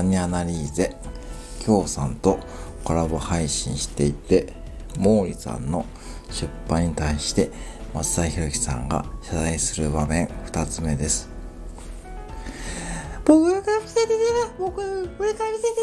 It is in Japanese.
マニアナリーゼ京さんとコラボ配信していて、毛利さんの出版に対して松田博樹さんが謝罪する場面2つ目です。僕が見せてね、僕これから見せてね、